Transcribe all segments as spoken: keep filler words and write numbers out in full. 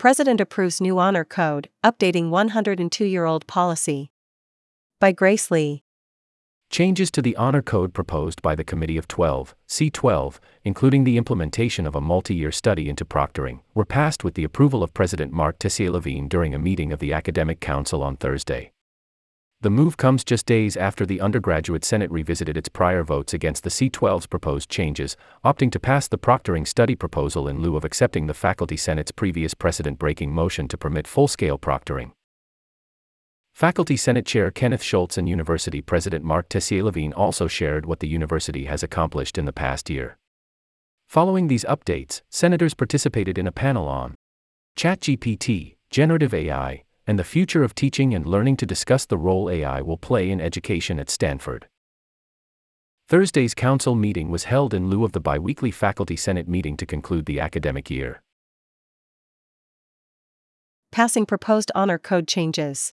President approves new Honor Code, updating one hundred two year old policy. By Grace Lee. Changes to the Honor Code proposed by the Committee of twelve, C twelve, including the implementation of a multi-year study into proctoring, were passed with the approval of President Marc Tessier-Lavigne during a meeting of the Academic Council on Thursday. The move comes just days after the Undergraduate Senate revisited its prior votes against the C twelve's proposed changes, opting to pass the proctoring study proposal in lieu of accepting the Faculty Senate's previous precedent-breaking motion to permit full-scale proctoring. Faculty Senate Chair Kenneth Schultz and University President Marc Tessier-Lavigne also shared what the university has accomplished in the past year. Following these updates, senators participated in a panel on ChatGPT, generative A I, and the future of teaching and learning to discuss the role A I will play in education at Stanford. Thursday's council meeting was held in lieu of the biweekly Faculty Senate meeting to conclude the academic year. Passing proposed Honor Code changes.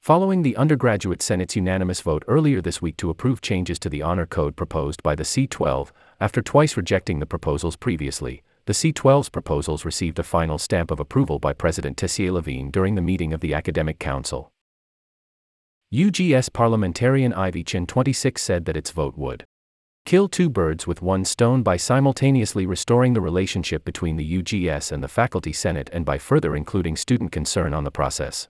Following the Undergraduate Senate's unanimous vote earlier this week to approve changes to the Honor Code proposed by the C twelve, after twice rejecting the proposals previously, the C twelve's proposals received a final stamp of approval by President Tessier-Lavigne during the meeting of the Academic Council. U G S parliamentarian Ivy Chin, twenty-six, said that its vote would kill two birds with one stone by simultaneously restoring the relationship between the U G S and the Faculty Senate and by further including student concern on the process.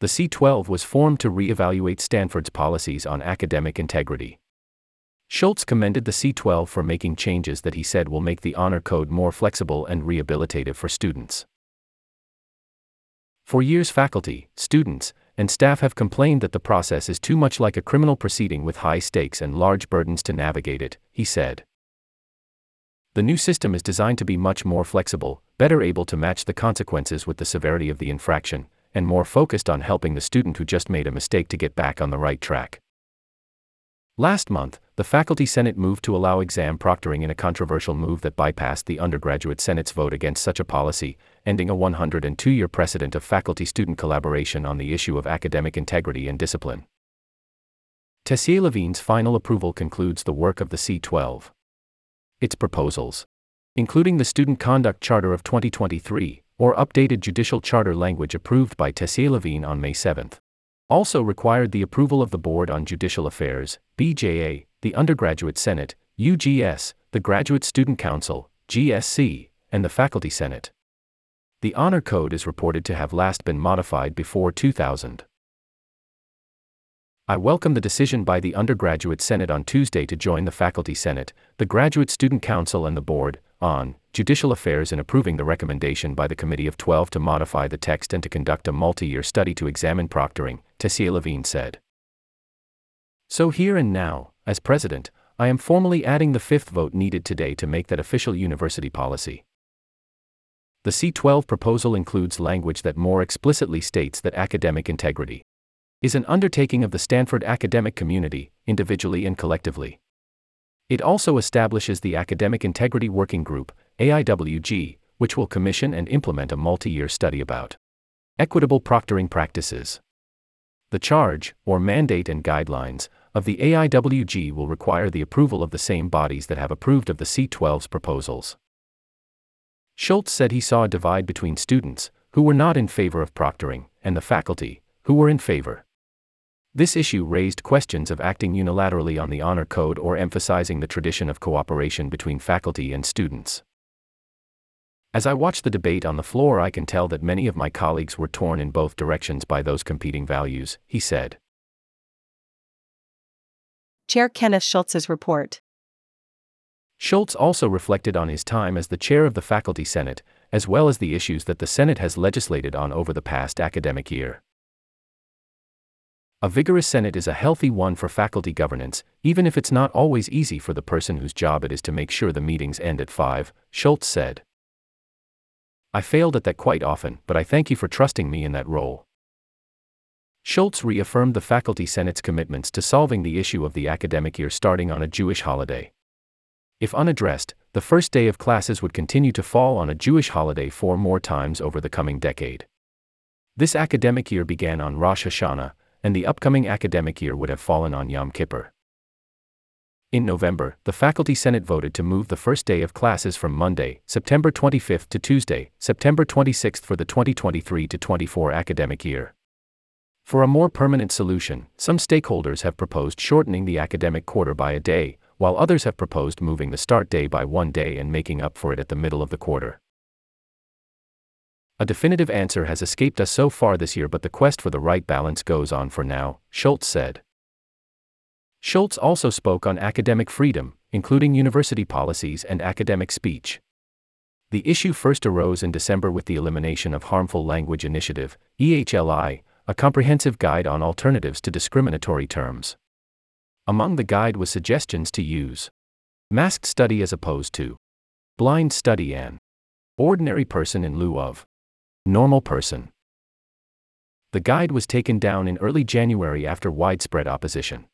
The C twelve was formed to re-evaluate Stanford's policies on academic integrity. Schultz commended the C twelve for making changes that he said will make the Honor Code more flexible and rehabilitative for students. For years, faculty, students, and staff have complained that the process is too much like a criminal proceeding with high stakes and large burdens to navigate it, he said. The new system is designed to be much more flexible, better able to match the consequences with the severity of the infraction, and more focused on helping the student who just made a mistake to get back on the right track. Last month, the Faculty Senate moved to allow exam proctoring in a controversial move that bypassed the Undergraduate Senate's vote against such a policy, ending a one hundred two year precedent of faculty-student collaboration on the issue of academic integrity and discipline. Tessier-Lavigne's final approval concludes the work of the C twelve. Its proposals, including the Student Conduct Charter of twenty twenty-three, or updated judicial charter language approved by Tessier-Lavigne on May seventh, also required the approval of the Board on Judicial Affairs, B J A, the Undergraduate Senate, U G S, the Graduate Student Council, G S C, and the Faculty Senate. The Honor Code is reported to have last been modified before two thousand. I welcome the decision by the Undergraduate Senate on Tuesday to join the Faculty Senate, the Graduate Student Council, and the Board on Judicial Affairs in approving the recommendation by the Committee of twelve to modify the text and to conduct a multi-year study to examine proctoring, Tessier-Lavigne said. So here and now, as president, I am formally adding the fifth vote needed today to make that official university policy. The C twelve proposal includes language that more explicitly states that academic integrity is an undertaking of the Stanford academic community, individually and collectively. It also establishes the Academic Integrity Working Group, A I W G, which will commission and implement a multi-year study about equitable proctoring practices. The charge, or mandate and guidelines, of the A I W G will require the approval of the same bodies that have approved of the C twelve's proposals. Schultz said he saw a divide between students, who were not in favor of proctoring, and the faculty, who were in favor. This issue raised questions of acting unilaterally on the Honor Code or emphasizing the tradition of cooperation between faculty and students. As I watch the debate on the floor, I can tell that many of my colleagues were torn in both directions by those competing values, he said. Chair Kenneth Schultz's report. Schultz also reflected on his time as the chair of the Faculty Senate, as well as the issues that the Senate has legislated on over the past academic year. A vigorous Senate is a healthy one for faculty governance, even if it's not always easy for the person whose job it is to make sure the meetings end at five, Schultz said. I failed at that quite often, but I thank you for trusting me in that role. Schultz reaffirmed the Faculty Senate's commitments to solving the issue of the academic year starting on a Jewish holiday. If unaddressed, the first day of classes would continue to fall on a Jewish holiday four more times over the coming decade. This academic year began on Rosh Hashanah, and the upcoming academic year would have fallen on Yom Kippur. In November, the Faculty Senate voted to move the first day of classes from Monday, September twenty-fifth to Tuesday, September twenty-sixth for the twenty twenty-three twenty-four academic year. For a more permanent solution, some stakeholders have proposed shortening the academic quarter by a day, while others have proposed moving the start day by one day and making up for it at the middle of the quarter. A definitive answer has escaped us so far this year, but the quest for the right balance goes on for now, Schultz said. Schultz also spoke on academic freedom, including university policies and academic speech. The issue first arose in December with the Elimination of Harmful Language Initiative, E H L I, a comprehensive guide on alternatives to discriminatory terms. Among the guide was suggestions to use masked study as opposed to blind study and ordinary person in lieu of normal person. The guide was taken down in early January after widespread opposition.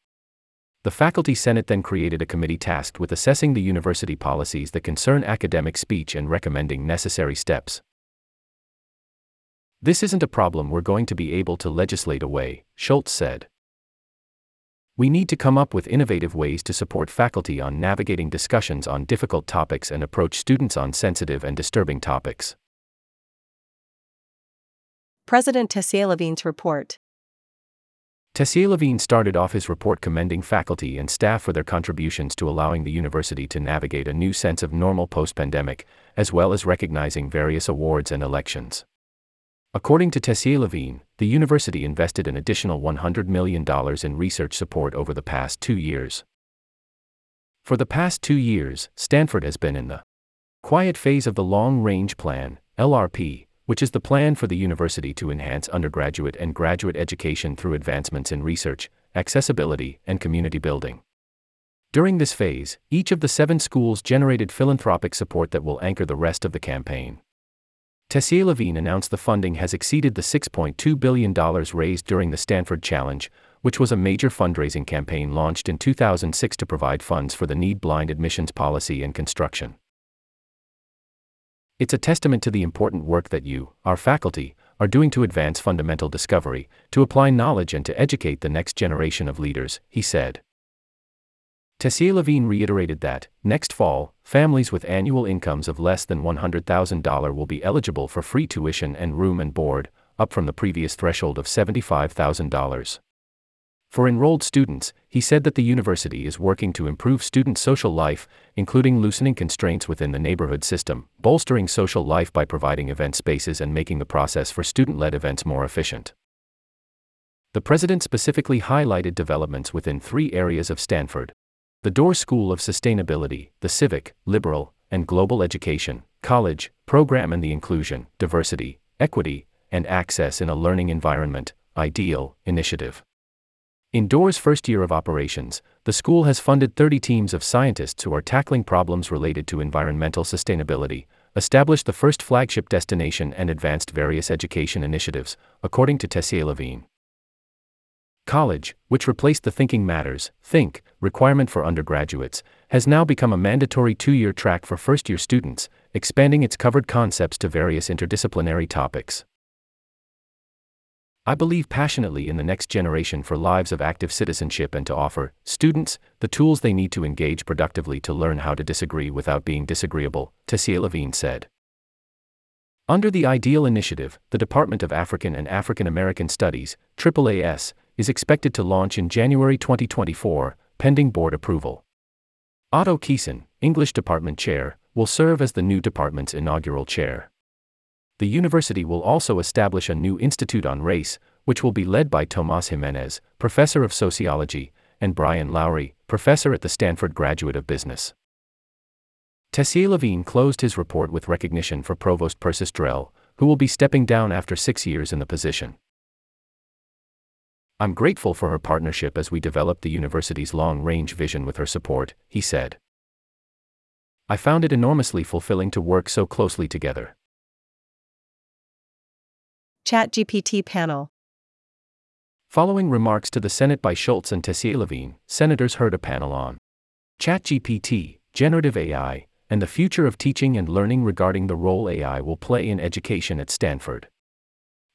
The Faculty Senate then created a committee tasked with assessing the university policies that concern academic speech and recommending necessary steps. "This isn't a problem we're going to be able to legislate away," Schultz said. "We need to come up with innovative ways to support faculty on navigating discussions on difficult topics and approach students on sensitive and disturbing topics." President Tessier-Lavigne report. Tessier-Lavigne started off his report commending faculty and staff for their contributions to allowing the university to navigate a new sense of normal post-pandemic, as well as recognizing various awards and elections. According to Tessier-Lavigne, the university invested an additional one hundred million dollars in research support over the past two years. "For the past two years, Stanford has been in the quiet phase of the Long-Range Plan, L R P, which is the plan for the university to enhance undergraduate and graduate education through advancements in research, accessibility, and community building. During this phase, each of the seven schools generated philanthropic support that will anchor the rest of the campaign." Tessier-Lavigne announced the funding has exceeded the six point two billion dollars raised during the Stanford Challenge, which was a major fundraising campaign launched in two thousand six to provide funds for the need-blind admissions policy and construction. "It's a testament to the important work that you, our faculty, are doing to advance fundamental discovery, to apply knowledge and to educate the next generation of leaders," he said. Tessier-Lavigne reiterated that, next fall, families with annual incomes of less than one hundred thousand dollars will be eligible for free tuition and room and board, up from the previous threshold of seventy-five thousand dollars. For enrolled students, he said that the university is working to improve student social life, including loosening constraints within the neighborhood system, bolstering social life by providing event spaces and making the process for student-led events more efficient. The president specifically highlighted developments within three areas of Stanford: the Dorr School of Sustainability, the Civic, Liberal, and Global Education College Program, and the Inclusion, Diversity, Equity, and Access in a Learning Environment (IDEAL) initiative. In Dorr's first year of operations, the school has funded thirty teams of scientists who are tackling problems related to environmental sustainability, established the first flagship destination, and advanced various education initiatives, according to Tessier-Lavigne. College, which replaced the Thinking Matters (Think) requirement for undergraduates, has now become a mandatory two-year track for first-year students, expanding its covered concepts to various interdisciplinary topics. "I believe passionately in the next generation for lives of active citizenship and to offer students the tools they need to engage productively, to learn how to disagree without being disagreeable," Tessier-Lavigne said. Under the IDEAL initiative, the Department of African and African American Studies (A A A S) is expected to launch in January twenty twenty-four, pending board approval. Otto Keeson, English Department Chair, will serve as the new department's inaugural chair. The university will also establish a new institute on race, which will be led by Tomás Jiménez, professor of sociology, and Brian Lowry, professor at the Stanford Graduate of Business. Tessier-Lavigne closed his report with recognition for Provost Persis Drell, who will be stepping down after six years in the position. "I'm grateful for her partnership as we developed the university's long-range vision with her support," he said. "I found it enormously fulfilling to work so closely together." ChatGPT panel. Following remarks to the Senate by Schultz and Tessier-Lavigne, senators heard a panel on ChatGPT, generative A I, and the future of teaching and learning regarding the role A I will play in education at Stanford.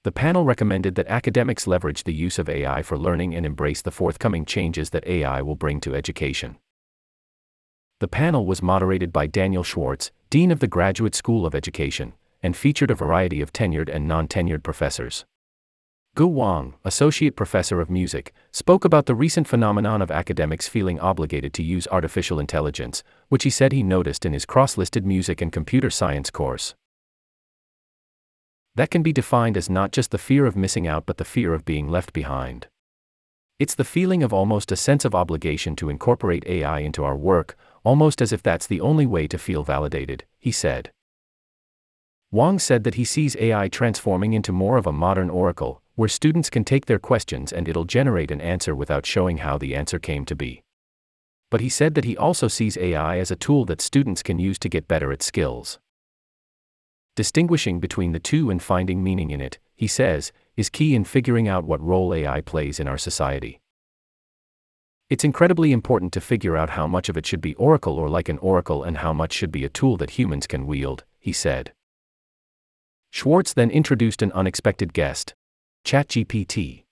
The panel recommended that academics leverage the use of A I for learning and embrace the forthcoming changes that A I will bring to education. The panel was moderated by Daniel Schwartz, Dean of the Graduate School of Education, and featured a variety of tenured and non-tenured professors. Gu Wang, Associate Professor of Music, spoke about the recent phenomenon of academics feeling obligated to use artificial intelligence, which he said he noticed in his cross-listed music and computer science course. That can be defined as not just the fear of missing out but the fear of being left behind. It's the feeling of almost a sense of obligation to incorporate A I into our work, almost as if that's the only way to feel validated, he said. Wang said that he sees A I transforming into more of a modern oracle, where students can take their questions and it'll generate an answer without showing how the answer came to be. But he said that he also sees A I as a tool that students can use to get better at skills. Distinguishing between the two and finding meaning in it, he says, is key in figuring out what role A I plays in our society. It's incredibly important to figure out how much of it should be oracle or like an oracle and how much should be a tool that humans can wield, he said. Schwartz then introduced an unexpected guest, ChatGPT.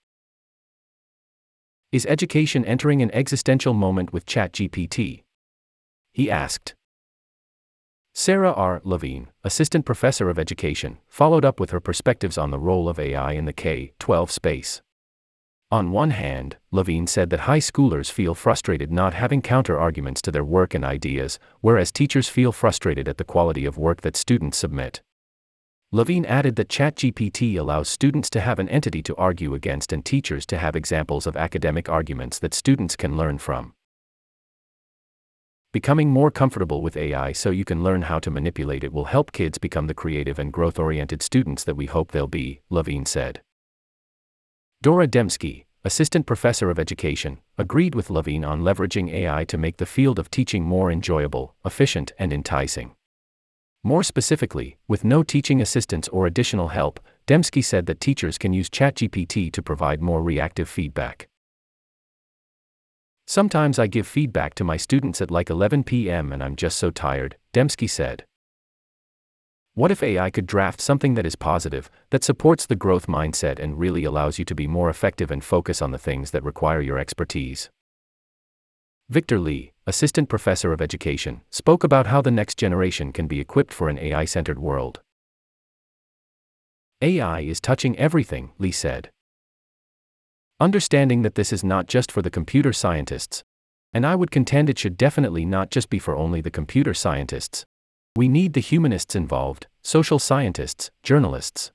Is education entering an existential moment with ChatGPT? He asked. Sarah R. Levine, Assistant Professor of Education, followed up with her perspectives on the role of A I in the K twelve space. On one hand, Levine said that high schoolers feel frustrated not having counter-arguments to their work and ideas, whereas teachers feel frustrated at the quality of work that students submit. Levine added that ChatGPT allows students to have an entity to argue against and teachers to have examples of academic arguments that students can learn from. Becoming more comfortable with A I so you can learn how to manipulate it will help kids become the creative and growth-oriented students that we hope they'll be, Levine said. Dora Dembski, Assistant Professor of Education, agreed with Levine on leveraging A I to make the field of teaching more enjoyable, efficient, and enticing. More specifically, with no teaching assistance or additional help, Dembski said that teachers can use ChatGPT to provide more reactive feedback. Sometimes I give feedback to my students at like eleven p m and I'm just so tired, Dembski said. What if A I could draft something that is positive, that supports the growth mindset and really allows you to be more effective and focus on the things that require your expertise? Victor Lee, Assistant Professor of Education, spoke about how the next generation can be equipped for an A I-centered world. A I is touching everything, Lee said. Understanding that this is not just for the computer scientists, and I would contend it should definitely not just be for only the computer scientists. We need the humanists involved, social scientists, journalists.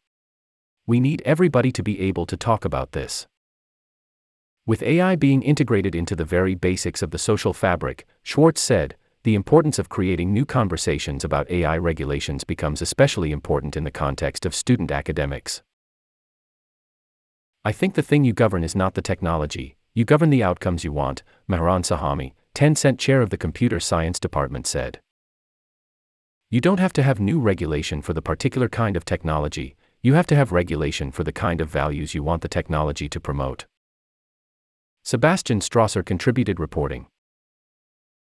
We need everybody to be able to talk about this. With A I being integrated into the very basics of the social fabric, Schwartz said, the importance of creating new conversations about A I regulations becomes especially important in the context of student academics. I think the thing you govern is not the technology, you govern the outcomes you want, Mehran Sahami, Tencent chair of the Computer Science Department said. You don't have to have new regulation for the particular kind of technology, you have to have regulation for the kind of values you want the technology to promote. Sebastian Strasser contributed reporting.